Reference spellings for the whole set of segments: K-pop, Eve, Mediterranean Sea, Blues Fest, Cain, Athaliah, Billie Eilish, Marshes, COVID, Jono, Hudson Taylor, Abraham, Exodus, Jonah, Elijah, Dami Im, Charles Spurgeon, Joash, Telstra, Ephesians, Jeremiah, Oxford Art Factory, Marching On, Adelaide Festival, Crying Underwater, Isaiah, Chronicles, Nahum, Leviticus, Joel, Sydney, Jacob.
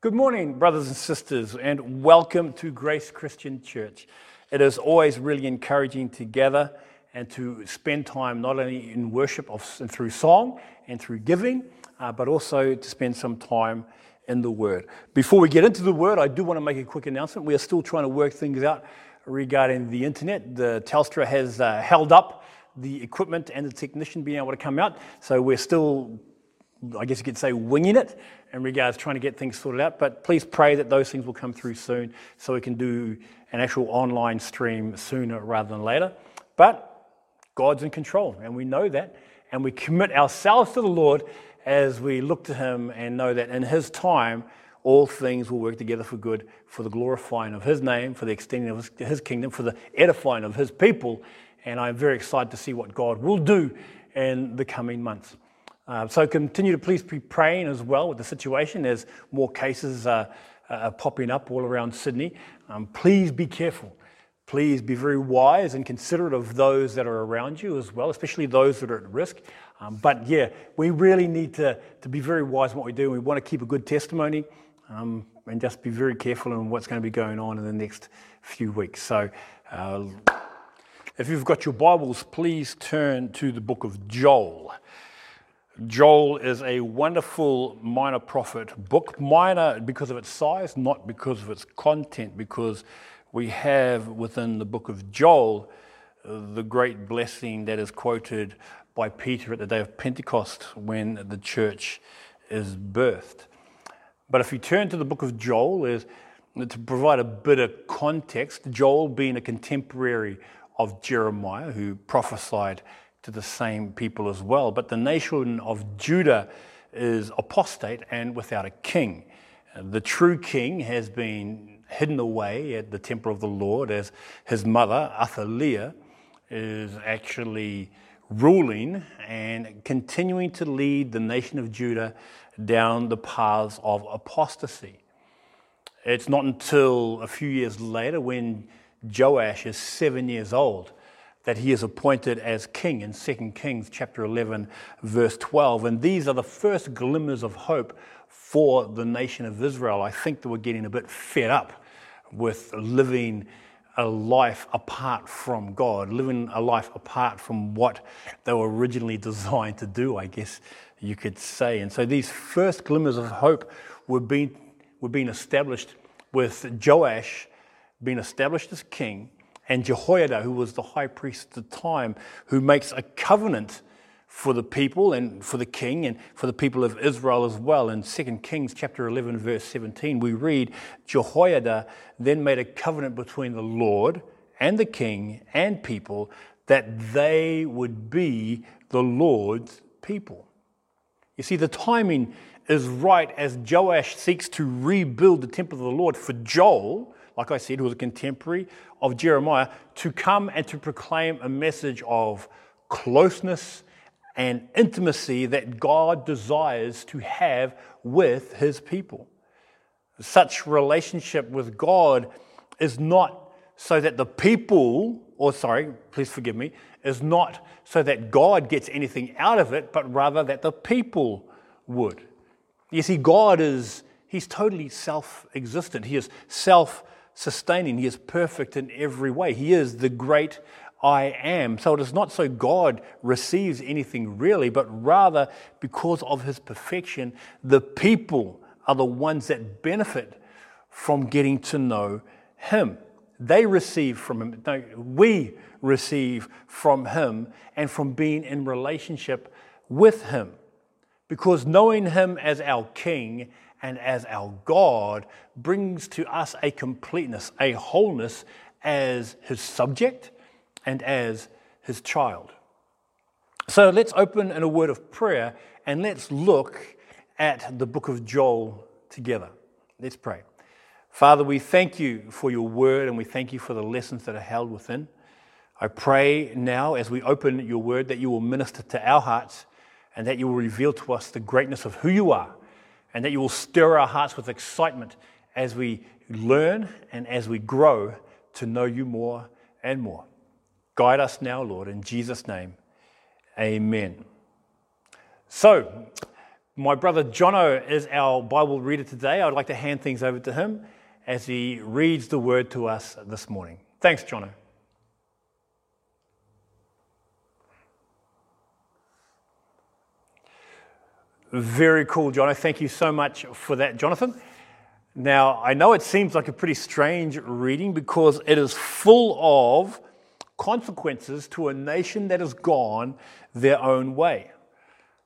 Good morning, brothers and sisters, and welcome to Grace Christian Church. It is always really encouraging to gather and to spend time not only in worship and through song and through giving, but also to spend some time in the Word. Before we get into the Word, I do want to make a quick announcement. We are still trying to work things out regarding the internet. The Telstra has held up the equipment and the technician being able to come out, so we're still, I guess you could say, winging it in regards to trying to get things sorted out, but please pray that those things will come through soon so we can do an actual online stream sooner rather than later. But God's in control, and we know that, and we commit ourselves to the Lord as we look to Him and know that in His time, all things will work together for good, for the glorifying of His name, for the extending of His kingdom, for the edifying of His people, and I'm very excited to see what God will do in the coming months. So continue to please be praying as well with the situation as more cases are popping up all around Sydney. Please be careful. Please be very wise and considerate of those that are around you as well, especially those that are at risk. But yeah, we really need to be very wise in what we do. We want to keep a good testimony and just be very careful in what's going to be going on in the next few weeks. So if you've got your Bibles, please turn to the book of Joel. Joel is a wonderful minor prophet book. Minor because of its size, not because of its content, because we have within the book of Joel the great blessing that is quoted by Peter at the day of Pentecost when the church is birthed. But if you turn to the book of Joel, is to provide a bit of context, Joel being a contemporary of Jeremiah who prophesied to the same people as well. But the nation of Judah is apostate and without a king. The true king has been hidden away at the temple of the Lord as his mother, Athaliah, is actually ruling and continuing to lead the nation of Judah down the paths of apostasy. It's not until a few years later when Joash is 7 years old that he is appointed as king in 2 Kings chapter 11, verse 12. And these are the first glimmers of hope for the nation of Israel. I think that we're getting a bit fed up with living a life apart from God, living a life apart from what they were originally designed to do, I guess you could say. And so these first glimmers of hope were being established with Joash being established as king, and Jehoiada, who was the high priest at the time, who makes a covenant for the people and for the king and for the people of Israel as well. In 2 Kings chapter 11, verse 17, we read, Jehoiada then made a covenant between the Lord and the king and people that they would be the Lord's people. You see, the timing is right as Joash seeks to rebuild the temple of the Lord for Joel, like I said, who was a contemporary of Jeremiah, to come and to proclaim a message of closeness and intimacy that God desires to have with His people. Such relationship with God is not so that the people, is not so that God gets anything out of it, but rather that the people would. You see, God is, He's totally self-existent. He is self-sustaining. He is perfect in every way. He is the great I am. So it is not so God receives anything really, but rather because of His perfection, the people are the ones that benefit from getting to know Him. They receive from Him. No, we receive from Him and from being in relationship with Him. Because knowing Him as our King and as our God brings to us a completeness, a wholeness as His subject and as His child. So let's open in a word of prayer and let's look at the book of Joel together. Let's pray. Father, we thank You for Your word and we thank You for the lessons that are held within. I pray now as we open Your word that You will minister to our hearts and that You will reveal to us the greatness of who You are, and that You will stir our hearts with excitement as we learn and as we grow to know You more and more. Guide us now, Lord, in Jesus' name. Amen. So, My brother Jono is our Bible reader today. I'd like to hand things over to him as he reads the word to us this morning. Thanks, Jono. Very cool, Jono. Thank you so much for that, Jonathan. Now, I know it seems like a pretty strange reading because it is full of consequences to a nation that has gone their own way.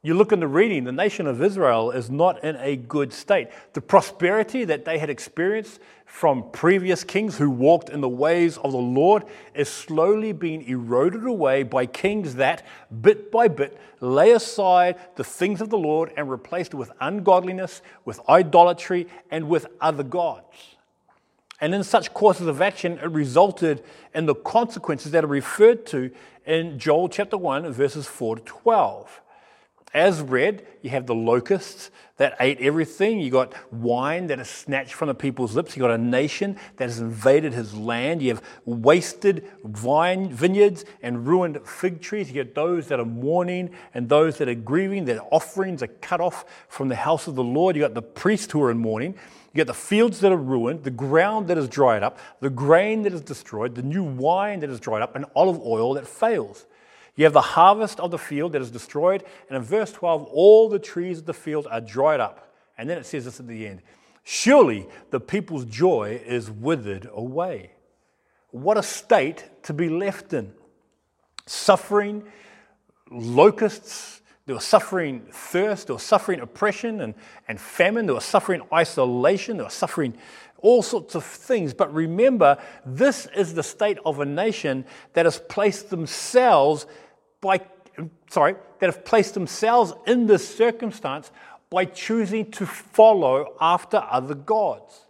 You look in the reading, the nation of Israel is not in a good state. The prosperity that they had experienced from previous kings who walked in the ways of the Lord is slowly being eroded away by kings that, bit by bit, lay aside the things of the Lord and replaced it with ungodliness, with idolatry, and with other gods. And in such courses of action, it resulted in the consequences that are referred to in Joel chapter 1, verses 4 to 12. As read, you have the locusts that ate everything. You got wine that is snatched from the people's lips. You got a nation that has invaded his land. You have wasted vineyards and ruined fig trees. You get those that are mourning and those that are grieving. Their offerings are cut off from the house of the Lord. You got the priests who are in mourning. You get the fields that are ruined, the ground that is dried up, the grain that is destroyed, the new wine that is dried up, and olive oil that fails. You have the harvest of the field that is destroyed. And in verse 12, all the trees of the field are dried up. And then it says this at the end, surely the people's joy is withered away. What a state to be left in. Suffering, locusts, they were suffering thirst, they were suffering oppression and famine, they were suffering isolation, they were suffering all sorts of things. But remember, this is the state of a nation that has placed themselves in this circumstance by choosing to follow after other gods.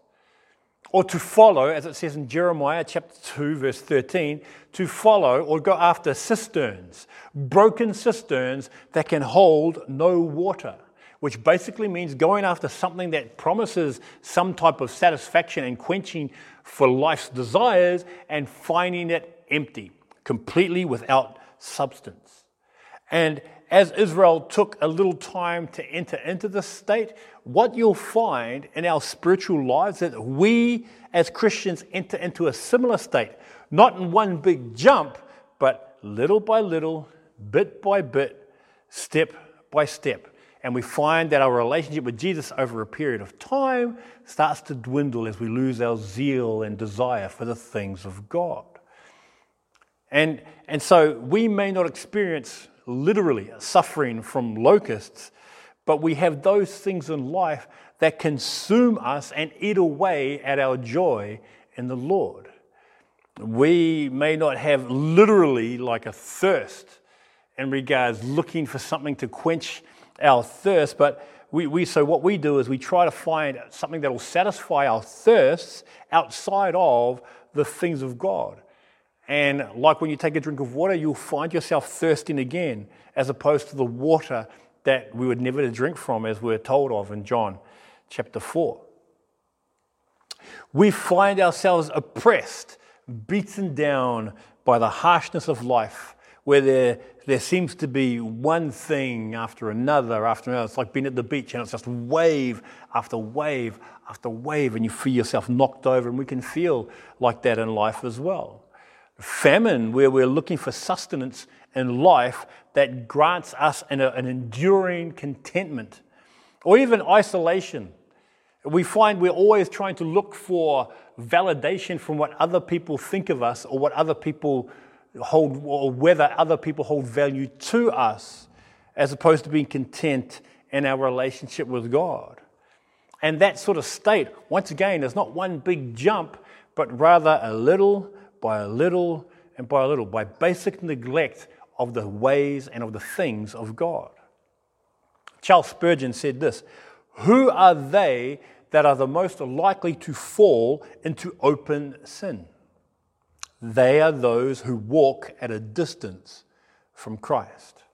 Or to follow, as it says in Jeremiah chapter 2, verse 13, to follow or go after cisterns, broken cisterns that can hold no water, which basically means going after something that promises some type of satisfaction and quenching for life's desires and finding it empty, completely without substance. And as Israel took a little time to enter into this state, what you'll find in our spiritual lives is that we as Christians enter into a similar state, not in one big jump, but little by little, bit by bit, step by step. And we find that our relationship with Jesus over a period of time starts to dwindle as we lose our zeal and desire for the things of God. And so we may not experience literally suffering from locusts, but we have those things in life that consume us and eat away at our joy in the Lord. We may not have literally like a thirst in regards looking for something to quench our thirst, but so what we do is we try to find something that will satisfy our thirsts outside of the things of God. And like when you take a drink of water, you'll find yourself thirsting again, as opposed to the water that we would never drink from, as we're told of in John chapter 4. We find ourselves oppressed, beaten down by the harshness of life, where there seems to be one thing after another, after another. It's like being at the beach and it's just wave after wave after wave, and you feel yourself knocked over, and we can feel like that in life as well. Famine, where we're looking for sustenance in life that grants us an enduring contentment, or even isolation. We find we're always trying to look for validation from what other people think of us, or what other people hold, or whether other people hold value to us, as opposed to being content in our relationship with God. And that sort of state, once again, is not one big jump, but rather a little by a little and by a little, by basic neglect of the ways and of the things of God. Charles Spurgeon said this, "Who are they that are the most likely to fall into open sin? They are those who walk at a distance from Christ."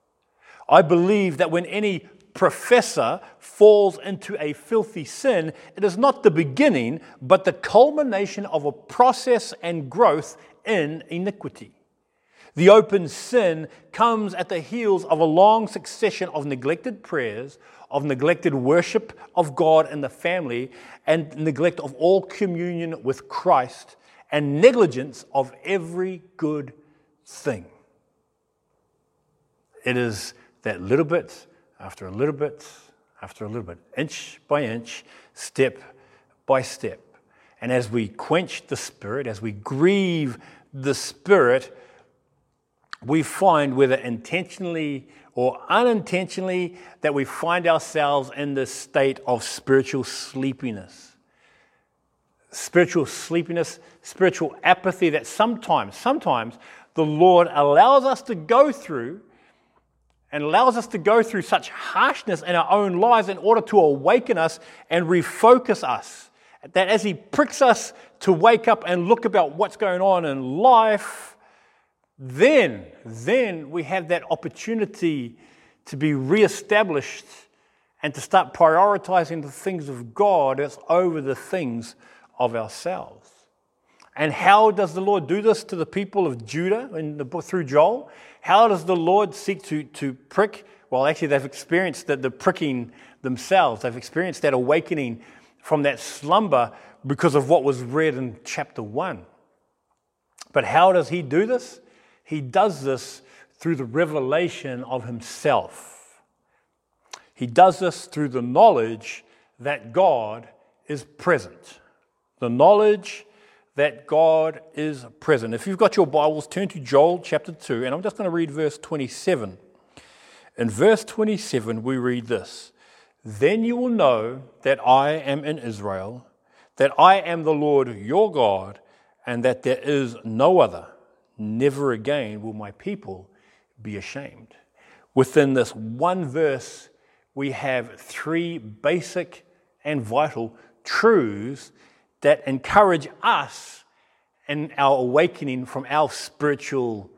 I believe that when any professor falls into a filthy sin, it is not the beginning, but the culmination of a process and growth in iniquity. The open sin comes at the heels of a long succession of neglected prayers, of neglected worship of God and the family, and neglect of all communion with Christ, and negligence of every good thing. It is that little bit after a little bit after a little bit, inch by inch, step by step. And as we quench the Spirit, as we grieve the Spirit, we find, whether intentionally or unintentionally, that we find ourselves in this state of spiritual sleepiness. Spiritual sleepiness, spiritual apathy that sometimes the Lord allows us to go through, and allows us to go through such harshness in our own lives in order to awaken us and refocus us. That as He pricks us to wake up and look about what's going on in life, then we have that opportunity to be reestablished and to start prioritizing the things of God as over the things of ourselves. And how does the Lord do this to the people of Judah through Joel? How does the Lord seek to prick? Well, actually, they've experienced the pricking themselves. They've experienced that awakening from that slumber because of what was read in chapter 1. But how does He do this? He does this through the revelation of Himself. He does this through the knowledge that God is present. The knowledge that God is present. If you've got your Bibles, turn to Joel chapter 2, and I'm just going to read verse 27. In verse 27, we read this: "Then you will know that I am in Israel, that I am the Lord your God, and that there is no other. Never again will my people be ashamed." Within this one verse, we have three basic and vital truths that encourage us in our awakening from our spiritual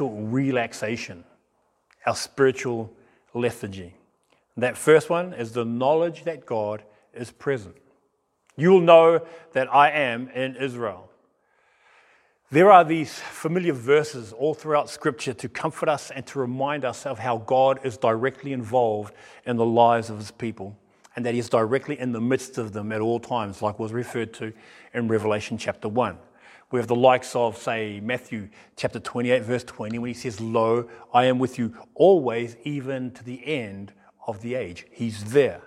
relaxation, our spiritual lethargy. That first one is the knowledge that God is present. You'll know that I am in Israel. There are these familiar verses all throughout Scripture to comfort us and to remind us of how God is directly involved in the lives of His people, and that He is directly in the midst of them at all times, like was referred to in Revelation chapter 1. We have the likes of, say, Matthew chapter 28, verse 20, when He says, "Lo, I am with you always, even to the end of the age." He's there.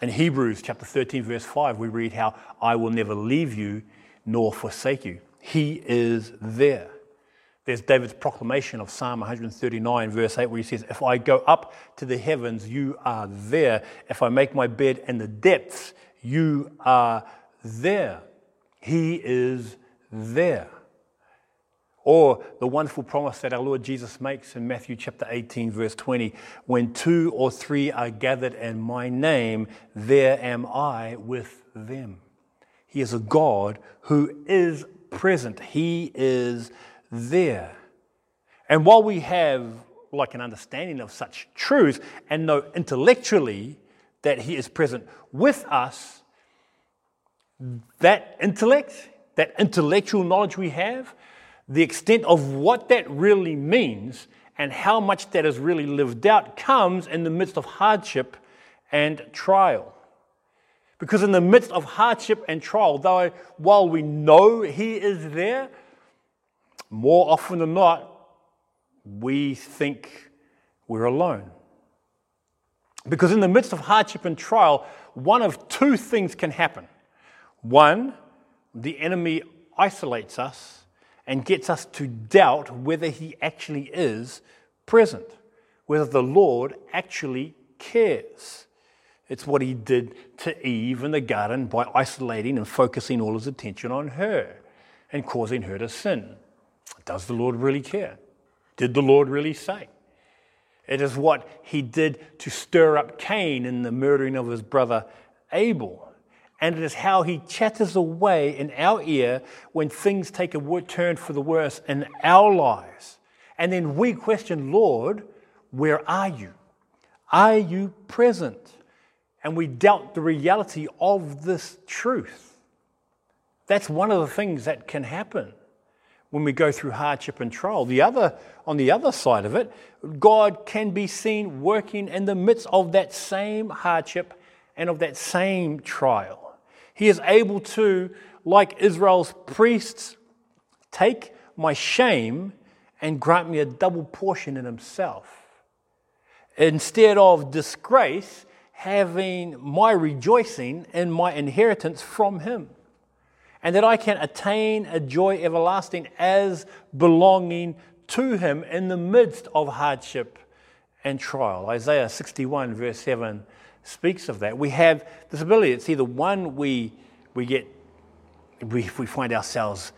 In Hebrews chapter 13, verse 5, we read how, "I will never leave you nor forsake you." He is there. There's David's proclamation of Psalm 139, verse 8, where he says, "If I go up to the heavens, you are there. If I make my bed in the depths, you are there." He is there. Or the wonderful promise that our Lord Jesus makes in Matthew chapter 18, verse 20, "When two or three are gathered in my name, there am I with them." He is a God who is present. He is there. And while we have like an understanding of such truths and know intellectually that He is present with us, that intellect, that intellectual knowledge we have, the extent of what that really means and how much that is really lived out comes in the midst of hardship and trial. Because in the midst of hardship and trial, though, while we know He is there, more often than not, we think we're alone. Because in the midst of hardship and trial, one of two things can happen. One, the enemy isolates us and gets us to doubt whether He actually is present, whether the Lord actually cares. It's what He did to Eve in the garden by isolating and focusing all His attention on her and causing her to sin. Does the Lord really care? Did the Lord really say? It is what He did to stir up Cain in the murdering of his brother Abel. And it is how He chatters away in our ear when things take a turn for the worse in our lives. And then we question, "Lord, where are you? Are you present?" And we doubt the reality of this truth. That's one of the things that can happen. when we go through hardship and trial. On the other side of it, God can be seen working in the midst of that same hardship and of that same trial. He is able to, like Israel's priests, take my shame and grant me a double portion in himself. Instead of disgrace, having my rejoicing in my inheritance from him, and that I can attain a joy everlasting as belonging to him in the midst of hardship and trial. Isaiah 61 verse 7 speaks of that. We have this ability. It's either one, we find ourselves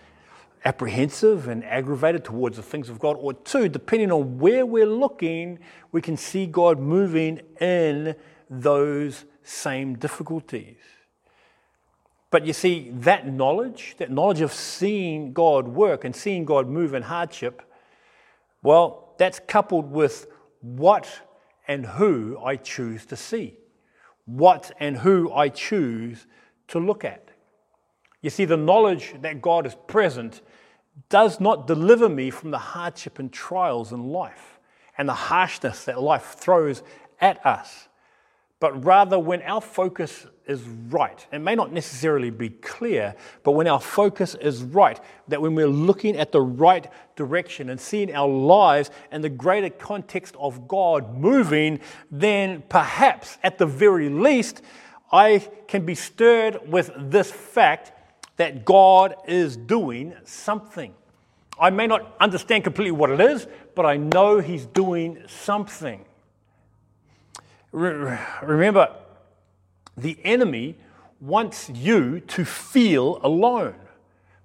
apprehensive and aggravated towards the things of God, or two, depending on where we're looking, we can see God moving in those same difficulties. But you see, that knowledge of seeing God work and seeing God move in hardship, well, that's coupled with what and who I choose to see, what and who I choose to look at. You see, the knowledge that God is present does not deliver me from the hardship and trials in life and the harshness that life throws at us. But rather, when our focus is right, it may not necessarily be clear, but when our focus is right, that when we're looking at the right direction and seeing our lives in the greater context of God moving, then perhaps at the very least, I can be stirred with this fact that God is doing something. I may not understand completely what it is, but I know he's doing something. Remember, the enemy wants you to feel alone,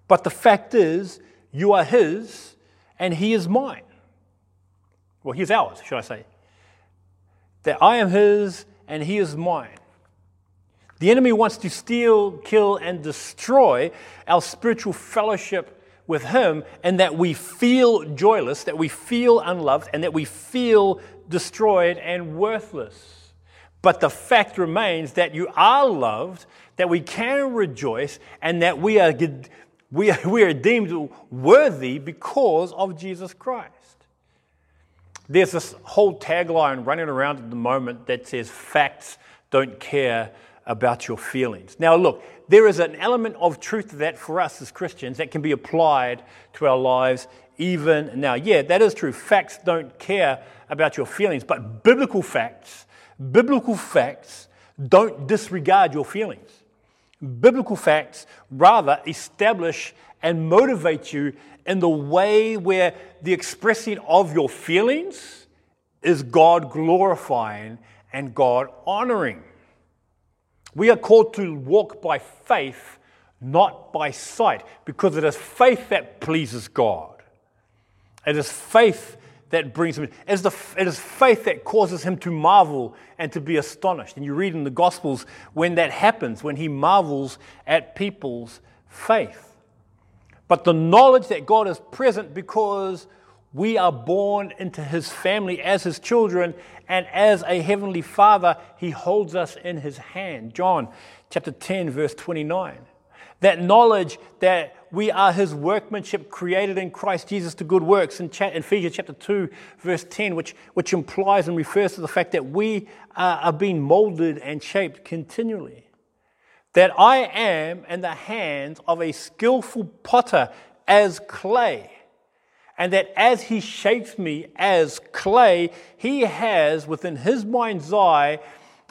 but the fact is you are his and he is mine. Well, he's ours, should I say. That I am his and he is mine. The enemy wants to steal, kill, and destroy our spiritual fellowship with him, and that we feel joyless, that we feel unloved, and that we feel destroyed and worthless. But the fact remains that you are loved, that we can rejoice, and that we are deemed worthy because of Jesus Christ. There's this whole tagline running around at the moment that says, "Facts don't care about your feelings." Now look, there is an element of truth to that for us as Christians that can be applied to our lives even now. Yeah, that is true. Facts don't care about your feelings, but biblical facts don't disregard your feelings. Biblical facts rather establish and motivate you in the way where the expressing of your feelings is God glorifying and God honoring. We are called to walk by faith, not by sight, because it is faith that pleases God. It is faith that brings him in. It is faith that causes him to marvel and to be astonished. And you read in the Gospels when that happens, when he marvels at people's faith. But the knowledge that God is present because we are born into his family as his children, and as a heavenly father, he holds us in his hand. John chapter 10, verse 29. That knowledge that we are his workmanship created in Christ Jesus to good works in Ephesians chapter 2, verse 10, which implies and refers to the fact that we are being molded and shaped continually. That I am in the hands of a skillful potter as clay, and that as he shapes me as clay, he has within his mind's eye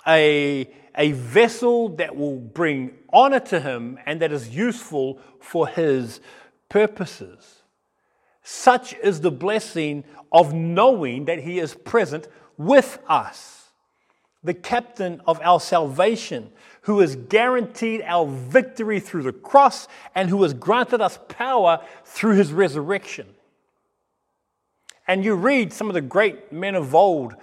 a vessel that will bring honor to him and that is useful for his purposes. Such is the blessing of knowing that he is present with us, the captain of our salvation, who has guaranteed our victory through the cross and who has granted us power through his resurrection. And you read some of the great men of old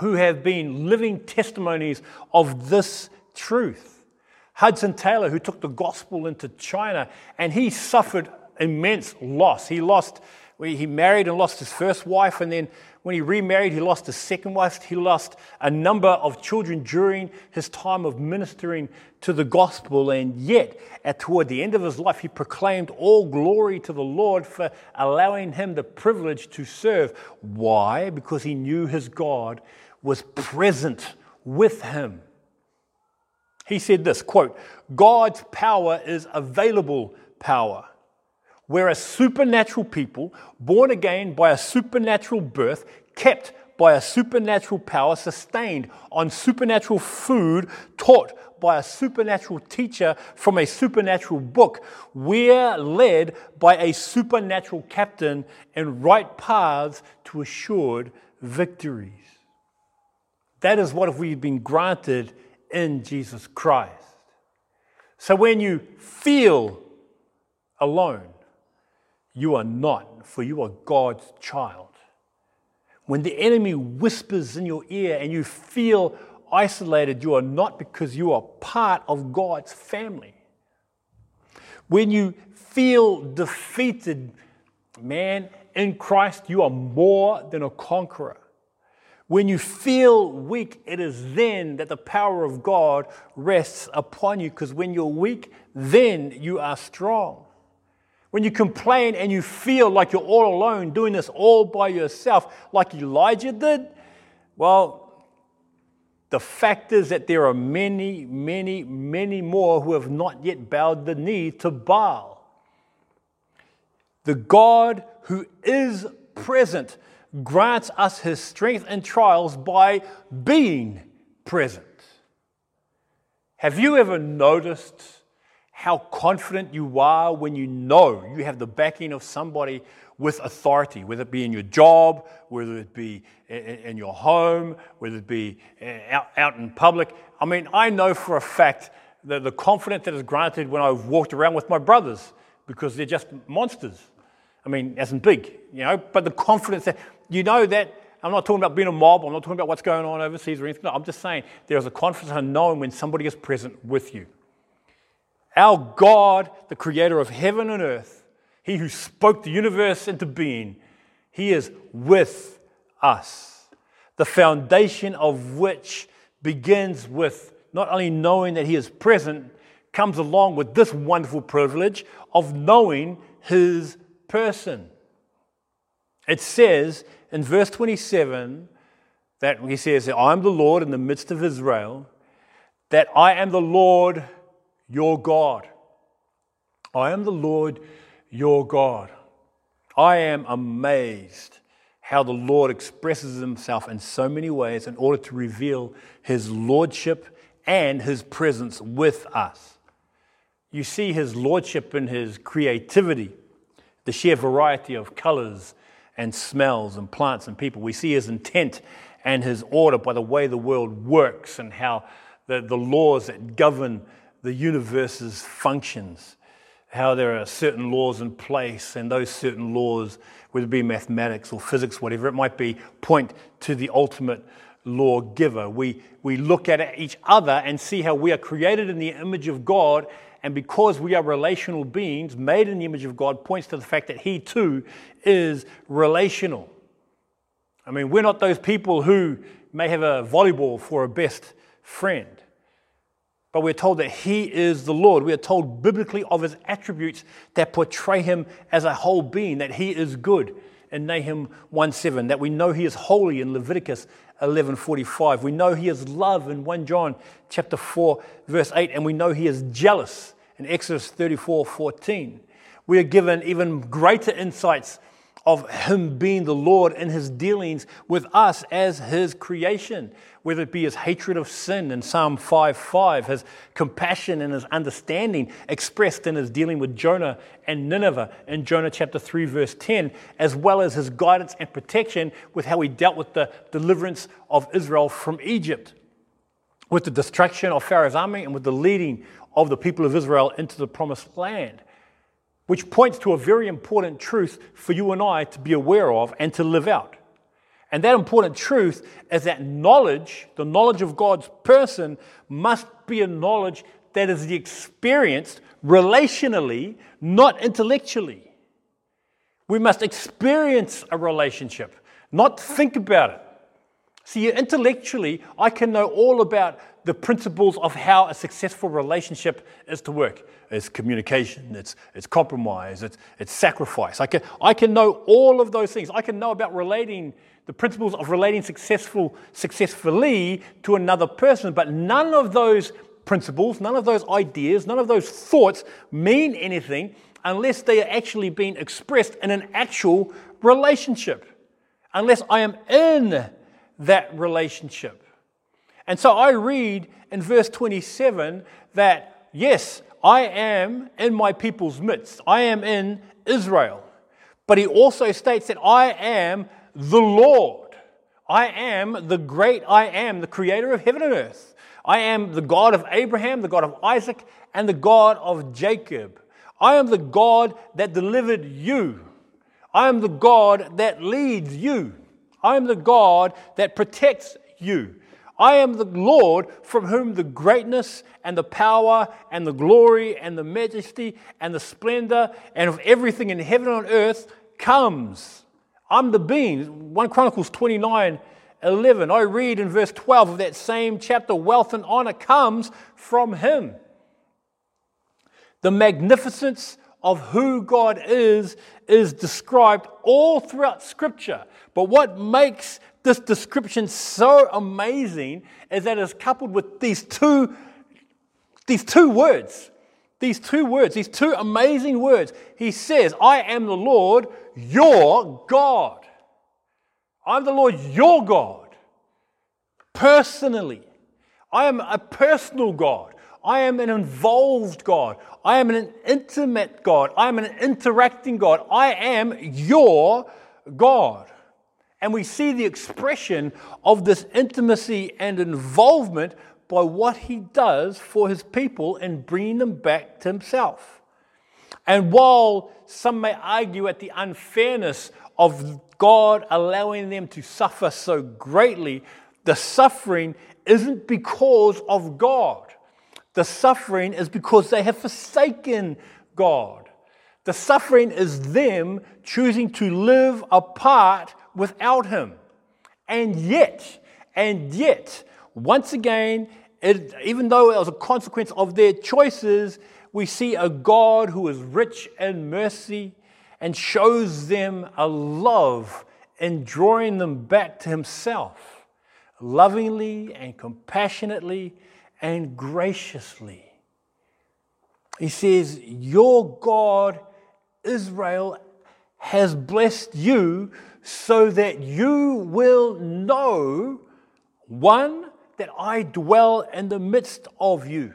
who have been living testimonies of this truth. Hudson Taylor, who took the gospel into China, and he suffered immense loss. He married and lost his first wife, and then When he remarried, he lost his second wife. He lost a number of children during his time of ministering to the gospel. And yet, toward the end of his life, he proclaimed all glory to the Lord for allowing him the privilege to serve. Why? Because he knew his God was present with him. He said this, quote, God's power is available power. We're a supernatural people, born again by a supernatural birth, kept by a supernatural power, sustained on supernatural food, taught by a supernatural teacher from a supernatural book. We're led by a supernatural captain in right paths to assured victories. That is what we've been granted in Jesus Christ. So when you feel alone, you are not, for you are God's child. When the enemy whispers in your ear and you feel isolated, you are not, because you are part of God's family. When you feel defeated, man, in Christ, you are more than a conqueror. When you feel weak, it is then that the power of God rests upon you, because when you're weak, then you are strong. When you complain and you feel like you're all alone, doing this all by yourself, like Elijah did, well, the fact is that there are many, many, many more who have not yet bowed the knee to Baal. The God who is present grants us his strength in trials by being present. Have you ever noticed how confident you are when you know you have the backing of somebody with authority, whether it be in your job, whether it be in your home, whether it be out in public? I mean, I know for a fact that the confidence that is granted when I've walked around with my brothers, because they're just monsters. I mean, as in big, you know, but the confidence that, you know, that I'm not talking about being a mob. I'm not talking about what's going on overseas or anything. No, I'm just saying there is a confidence in knowing when somebody is present with you. Our God, the creator of heaven and earth, he who spoke the universe into being, he is with us, the foundation of which begins with not only knowing that he is present, comes along with this wonderful privilege of knowing his person. It says in verse 27 that he says, I am the Lord in the midst of Israel, that I am the Lord your God. I am the Lord your God. I am amazed how the Lord expresses himself in so many ways in order to reveal his lordship and his presence with us. You see his lordship in his creativity, the sheer variety of colors and smells and plants and people. We see his intent and his order by the way the world works and how the laws that govern the universe's functions, how there are certain laws in place, and those certain laws, whether it be mathematics or physics, whatever it might be, point to the ultimate law giver. We look at each other and see how we are created in the image of God. And because we are relational beings made in the image of God, points to the fact that he too is relational. I mean, we're not those people who may have a volleyball for a best friend, but we're told that he is the Lord. We are told biblically of his attributes that portray him as a whole being, that he is good in Nahum 1:7, that we know he is holy in Leviticus 11:45. We know he is love in 1 John chapter 4, verse 8, and we know he is jealous in Exodus 34:14. We are given even greater insights of him being the Lord in his dealings with us as his creation, whether it be his hatred of sin in Psalm 5:5, his compassion and his understanding expressed in his dealing with Jonah and Nineveh in Jonah chapter 3, verse 10, as well as his guidance and protection with how he dealt with the deliverance of Israel from Egypt, with the destruction of Pharaoh's army and with the leading of the people of Israel into the promised land, which points to a very important truth for you and I to be aware of and to live out. And that important truth is that knowledge, the knowledge of God's person, must be a knowledge that is experienced relationally, not intellectually. We must experience a relationship, not think about it. See, intellectually, I can know all about the principles of how a successful relationship is to work. It's communication, it's compromise, it's sacrifice. I can know all of those things. I can know about relating, the principles of relating successfully to another person, but none of those principles, none of those ideas, none of those thoughts mean anything unless they are actually being expressed in an actual relationship, unless I am in that relationship. And so I read in verse 27 that, yes, I am in my people's midst. I am in Israel. But he also states that I am the Lord. I am the great I am, the creator of heaven and earth. I am the God of Abraham, the God of Isaac, and the God of Jacob. I am the God that delivered you. I am the God that leads you. I am the God that protects you. I am the Lord from whom the greatness and the power and the glory and the majesty and the splendor and of everything in heaven and on earth comes. I'm the being. 1 Chronicles 29:11. I read in verse 12 of that same chapter, wealth and honor comes from him. The magnificence of who God is described all throughout Scripture. But what makes this description so amazing is that it's coupled with these two amazing words. He says, I am the Lord, your God. I'm the Lord, your God. Personally. I am a personal God. I am an involved God. I am an intimate God. I am an interacting God. I am your God. And we see the expression of this intimacy and involvement by what he does for his people in bringing them back to himself. And while some may argue at the unfairness of God allowing them to suffer so greatly, the suffering isn't because of God. The suffering is because they have forsaken God. The suffering is them choosing to live apart without him. And yet, once again, even though it was a consequence of their choices, we see a God who is rich in mercy and shows them a love in drawing them back to himself, lovingly and compassionately and graciously. He says, your God, Israel, has blessed you so that you will know, one, that I dwell in the midst of you,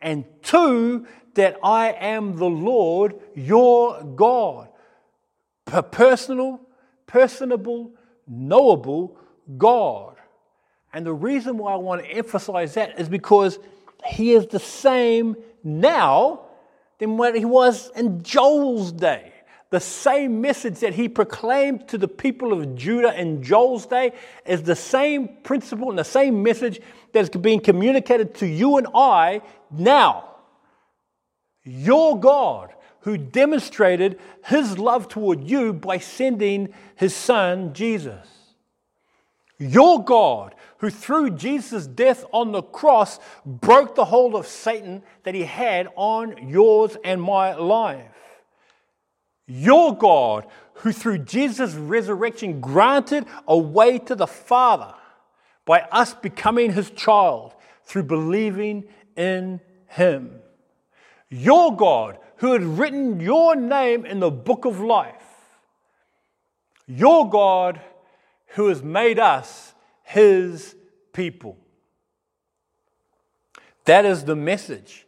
and two, that I am the Lord, your God, a personal, personable, knowable God. And the reason why I want to emphasize that is because he is the same now than what he was in Joel's day. The same message that he proclaimed to the people of Judah in Joel's day is the same principle and the same message that is being communicated to you and I now. Your God, who demonstrated his love toward you by sending his son, Jesus. Your God, who through Jesus' death on the cross broke the hold of Satan that he had on yours and my life. Your God, who through Jesus' resurrection granted a way to the Father by us becoming his child through believing in him. Your God, who had written your name in the book of life. Your God, who has made us his people. That is the message.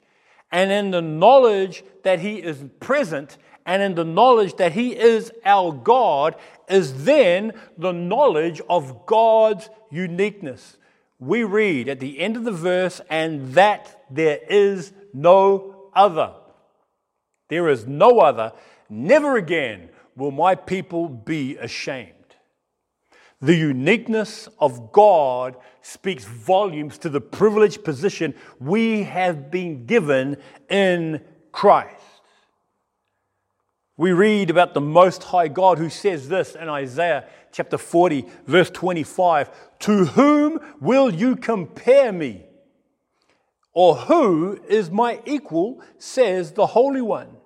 And in the knowledge that he is present, and in the knowledge that he is our God, is then the knowledge of God's uniqueness. We read at the end of the verse, and that there is no other. There is no other. Never again will my people be ashamed. The uniqueness of God speaks volumes to the privileged position we have been given in Christ. We read about the Most High God who says this in Isaiah chapter 40, verse 25, "To whom will you compare me? Or who is my equal, says the Holy One."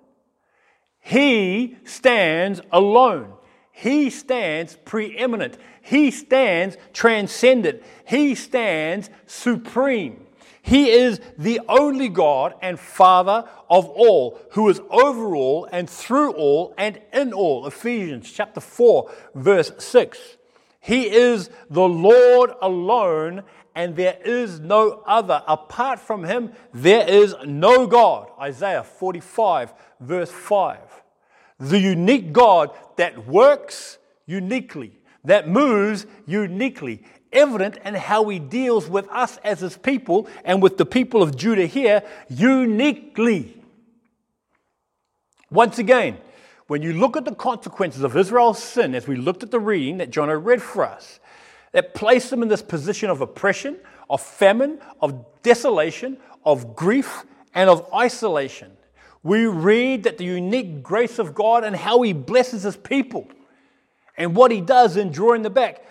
He stands alone. He stands preeminent. He stands transcendent. He stands supreme. He is the only God and Father of all, who is over all and through all and in all. Ephesians chapter 4, verse 6. He is the Lord alone, and there is no other. Apart from him, there is no God. Isaiah 45, verse 5. The unique God that works uniquely, that moves uniquely, evident in how he deals with us as his people and with the people of Judah here uniquely. Once again, when you look at the consequences of Israel's sin, as we looked at the reading that Jonah read for us, that placed them in this position of oppression, of famine, of desolation, of grief, and of isolation. We read that the unique grace of God and how he blesses his people and what he does in drawing them back.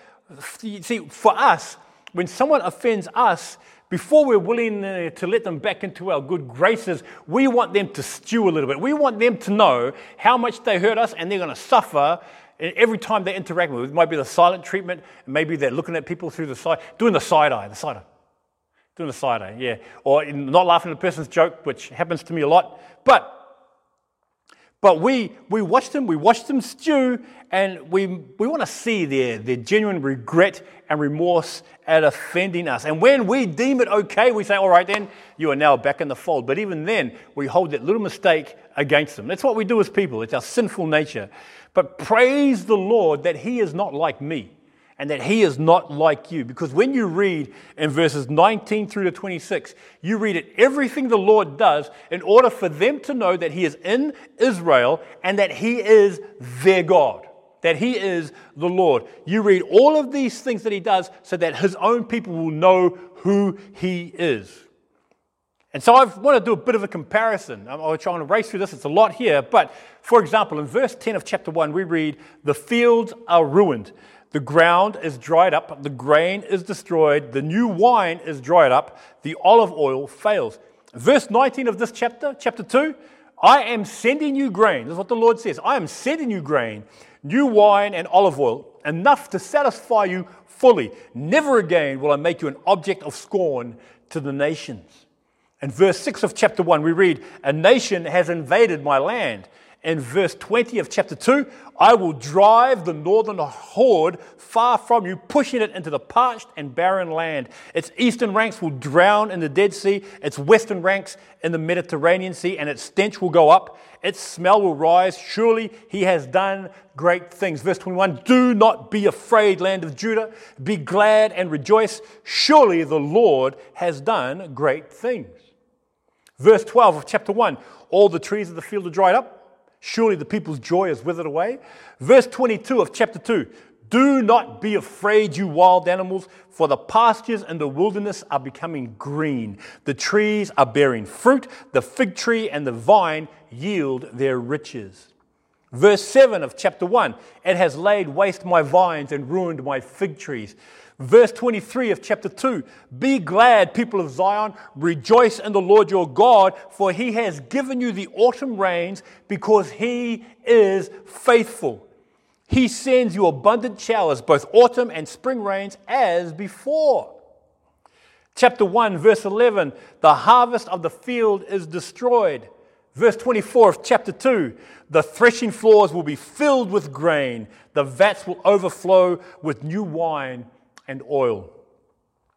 See, for us, when someone offends us, before we're willing to let them back into our good graces, we want them to stew a little bit. We want them to know how much they hurt us, and they're going to suffer every time they interact with us. It might be the silent treatment. Maybe they're looking at people through the side, doing the side eye, Doing the side eye, yeah. Or not laughing at the person's joke, which happens to me a lot. But we watch them stew, and we want to see their genuine regret and remorse at offending us. And when we deem it okay, we say, all right then, you are now back in the fold. But even then, we hold that little mistake against them. That's what we do as people. It's our sinful nature. But praise the Lord that he is not like me and that he is not like you. Because when you read in verses 19 through to 26, you read it, everything the Lord does in order for them to know that he is in Israel and that he is their God, that he is the Lord. You read all of these things that he does so that his own people will know who he is. And so I want to do a bit of a comparison. I'm trying to race through this. It's a lot here. But, for example, in verse 10 of chapter 1, we read, "The fields are ruined. The ground is dried up. The grain is destroyed. The new wine is dried up. The olive oil fails." Verse 19 of this chapter, chapter 2, "I am sending you grain." This is what the Lord says. "I am sending you grain, new wine and olive oil, enough to satisfy you fully. Never again will I make you an object of scorn to the nations." In verse 6 of chapter 1, we read, "A nation has invaded my land." In verse 20 of chapter 2, "I will drive the northern horde far from you, pushing it into the parched and barren land. Its eastern ranks will drown in the Dead Sea, its western ranks in the Mediterranean Sea, and its stench will go up. Its smell will rise. Surely he has done great things." Verse 21, "Do not be afraid, land of Judah. Be glad and rejoice. Surely the Lord has done great things." Verse 12 of chapter 1, "All the trees of the field are dried up. Surely the people's joy is withered away." Verse 22 of chapter 2, "Do not be afraid, you wild animals, for the pastures and the wilderness are becoming green. The trees are bearing fruit. The fig tree and the vine yield their riches." Verse 7 of chapter 1, "It has laid waste my vines and ruined my fig trees." Verse 23 of chapter 2, "Be glad, people of Zion, rejoice in the Lord your God, for he has given you the autumn rains, because he is faithful. He sends you abundant showers, both autumn and spring rains, as before." Chapter 1, verse 11, "The harvest of the field is destroyed." Verse 24 of chapter 2, "The threshing floors will be filled with grain. The vats will overflow with new wine and oil."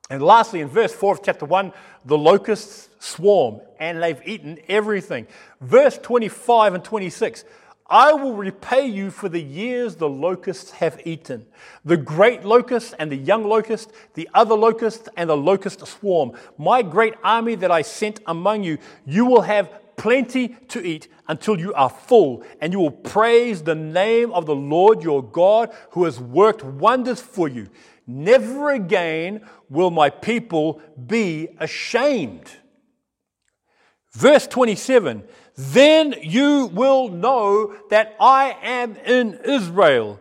And lastly, in verse 4 of chapter 1, "The locusts swarm, and they've eaten everything." Verse 25 and 26, "I will repay you for the years the locusts have eaten, the great locust and the young locust, the other locust and the locust swarm. My great army that I sent among you, you will have plenty to eat until you are full, and you will praise the name of the Lord your God, who has worked wonders for you. Never again will my people be ashamed." Verse 27, Then you will know that I am in Israel,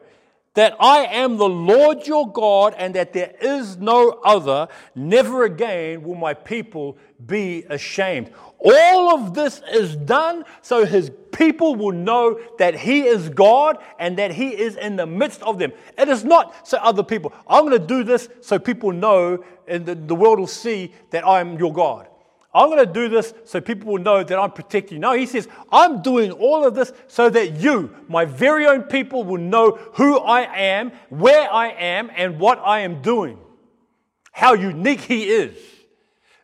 that I am the Lord your God, and that there is no other. Never again will my people be ashamed. All of this is done so his people will know that he is God and that he is in the midst of them. It is not so other people. I'm going to do this so people know and the world will see that I'm your God. I'm going to do this so people will know that I'm protecting you. No, he says, I'm doing all of this so that you, my very own people, will know who I am, where I am, and what I am doing. How unique he is.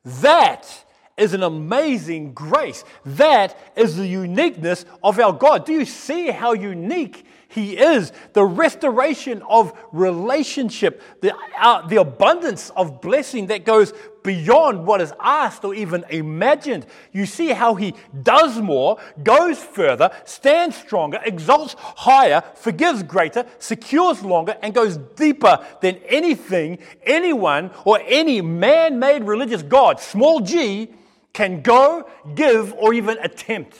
That is an amazing grace. That is the uniqueness of our God. Do you see how unique he is? The restoration of relationship, the abundance of blessing that goes beyond what is asked or even imagined. You see how he does more, goes further, stands stronger, exalts higher, forgives greater, secures longer, and goes deeper than anything, anyone, or any man-made religious god, small g, can go, give, or even attempt.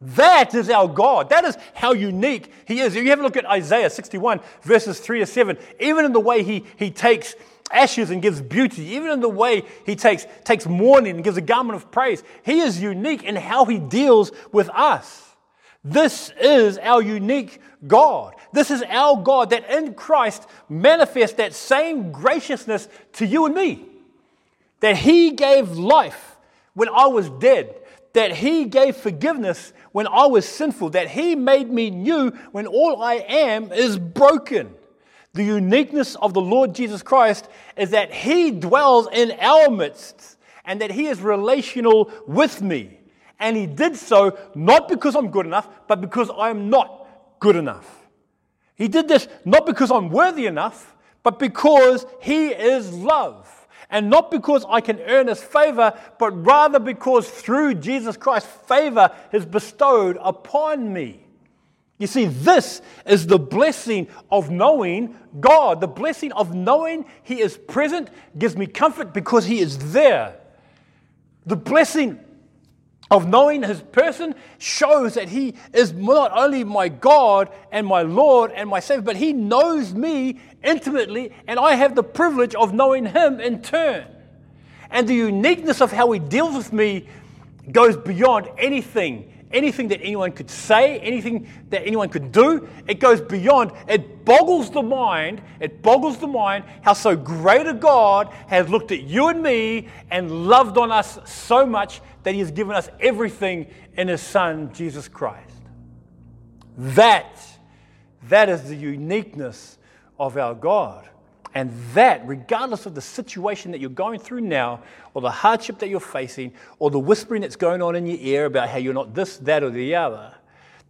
That is our God. That is how unique he is. If you have a look at Isaiah 61, verses 3 to 7, even in the way he takes ashes and gives beauty, even in the way he takes mourning and gives a garment of praise, he is unique in how he deals with us. This is our unique God. This is our God that in Christ manifests that same graciousness to you and me, that he gave life when I was dead, that he gave forgiveness when I was sinful, that he made me new when all I am is broken. The uniqueness of the Lord Jesus Christ is that he dwells in our midst and that he is relational with me. And he did so not because I'm good enough, but because I'm not good enough. He did this not because I'm worthy enough, but because he is love. And not because I can earn his favor, but rather because through Jesus Christ, favor is bestowed upon me. You see, this is the blessing of knowing God. The blessing of knowing he is present gives me comfort because he is there. The blessing of knowing his person shows that he is not only my God and my Lord and my Savior, but he knows me intimately, and I have the privilege of knowing him in turn. And the uniqueness of how he deals with me goes beyond anything that anyone could say, anything that anyone could do. It goes beyond. It boggles the mind how so great a God has looked at you and me and loved on us so much that he has given us everything in his Son, Jesus Christ. That is the uniqueness of our God. And that, regardless of the situation that you're going through now, or the hardship that you're facing, or the whispering that's going on in your ear about how you're not this, that, or the other,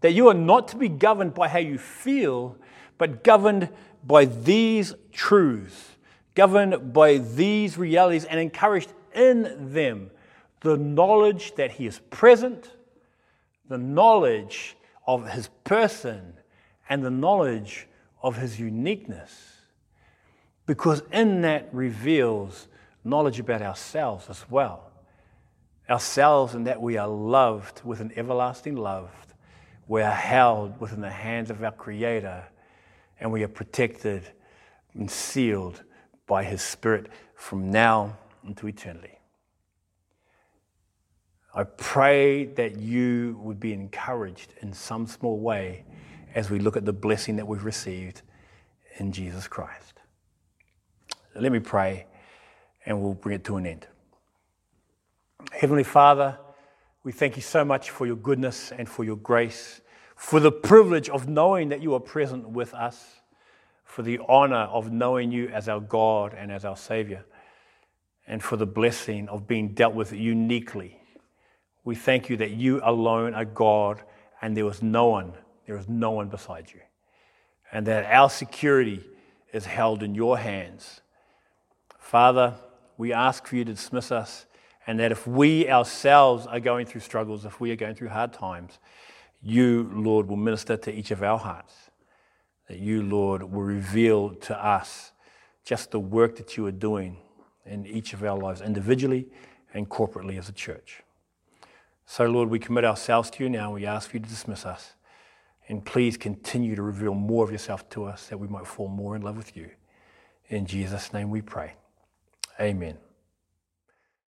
that you are not to be governed by how you feel, but governed by these truths, governed by these realities, and encouraged in them the knowledge that he is present, the knowledge of his person, and the knowledge of his uniqueness. Because in that reveals knowledge about ourselves as well. Ourselves in that we are loved with an everlasting love. We are held within the hands of our Creator. And we are protected and sealed by his Spirit from now into eternity. I pray that you would be encouraged in some small way as we look at the blessing that we've received in Jesus Christ. Let me pray, and we'll bring it to an end. Heavenly Father, we thank you so much for your goodness and for your grace, for the privilege of knowing that you are present with us, for the honor of knowing you as our God and as our Savior, and for the blessing of being dealt with uniquely. We thank you that you alone are God, and there is no one beside you, and that our security is held in your hands. Father, we ask for you to dismiss us, and that if we ourselves are going through struggles, if we are going through hard times, you, Lord, will minister to each of our hearts, that you, Lord, will reveal to us just the work that you are doing in each of our lives, individually and corporately as a church. So, Lord, we commit ourselves to you now. We ask for you to dismiss us. And please continue to reveal more of yourself to us that we might fall more in love with you. In Jesus' name we pray. Amen.